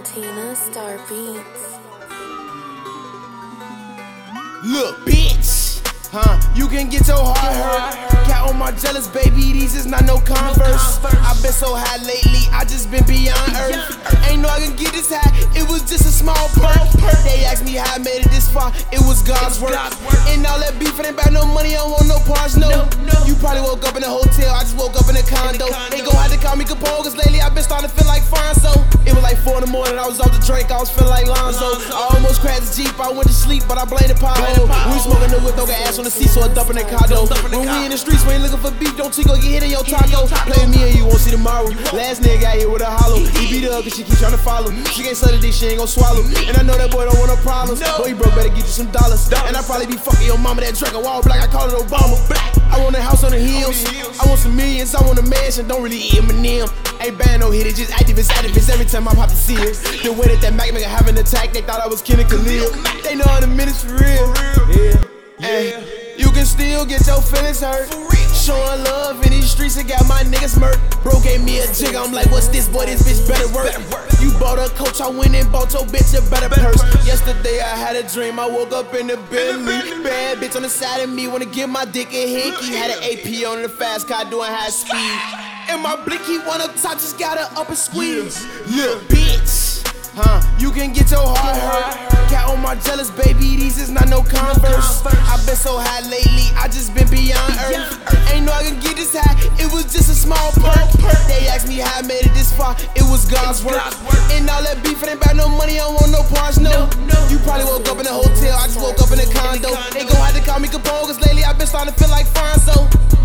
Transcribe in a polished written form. Valentina Star Beats. Look, bitch, you can get your heart hurt. Count on my jealous, baby, these is not no Converse. I've been so high lately, I just been beyond earth. Ain't no I can get this high, it was just a small perk. They asked me how I made it this far, it was God's work. And all that beef, it ain't about no money, I don't want no parts, no. You probably woke up in a hotel, I just woke up in a condo. They gon' have to call me Capone, cause lately I've been starting to feel like Fonzo. It was like 4 in the morning, I was off the drink, I was feeling like Lonzo. I almost crashed the Jeep, I went to sleep, but I blamed the pothole. We smoking the whip, throw ass on the seesaw, dumping the condo. When we in the streets, we ain't looking for beef, don't go get hit in your taco. Play me and you won't see tomorrow. Last nigga out here with a hollow. He beat up cause she keep trying to follow. She can't sell the dick, she ain't gon' swallow. And I know that boy don't want no problems. Boy, you broke, better get you some dollars. And I probably be fucking your mama that drank a wall black. I call it Obama black. I want a house on the hills. I want some millions, I want a mansion. Don't really eat Eminem. Ain't band no hit it, just activists. Every time I pop the sears, the way that Mac nigga have an attack, they thought I was Kenny Khalil. They know in the minutes for real. Yeah. Ay. You can still get your feelings hurt. Showing love in these streets, it got my niggas murked. Bro gave me a jig, I'm like, what's this boy? This bitch better work. You bought a coach, I went and bought your bitch a better purse. Yesterday I had a dream, I woke up in the Bentley. Bad bitch on the side of me, wanna give my dick a hickey. Had an AP on the fast car doing high speed. And my blicky one up top just got her up and squeeze. Look, bitch, you can get your heart hurt. Count on my jealous, baby, these is not no Converse. I've been so high lately, I just been beyond earth. Ain't no I can get this high, it was just a small perk. They asked me how I made it this far, it was God's work. And all that beef, it ain't about no money, I don't want no parts, no. You probably woke up in a hotel, I just woke up in a condo. They gon' have to call me Capone, cause lately I've been starting to feel like Fonzo.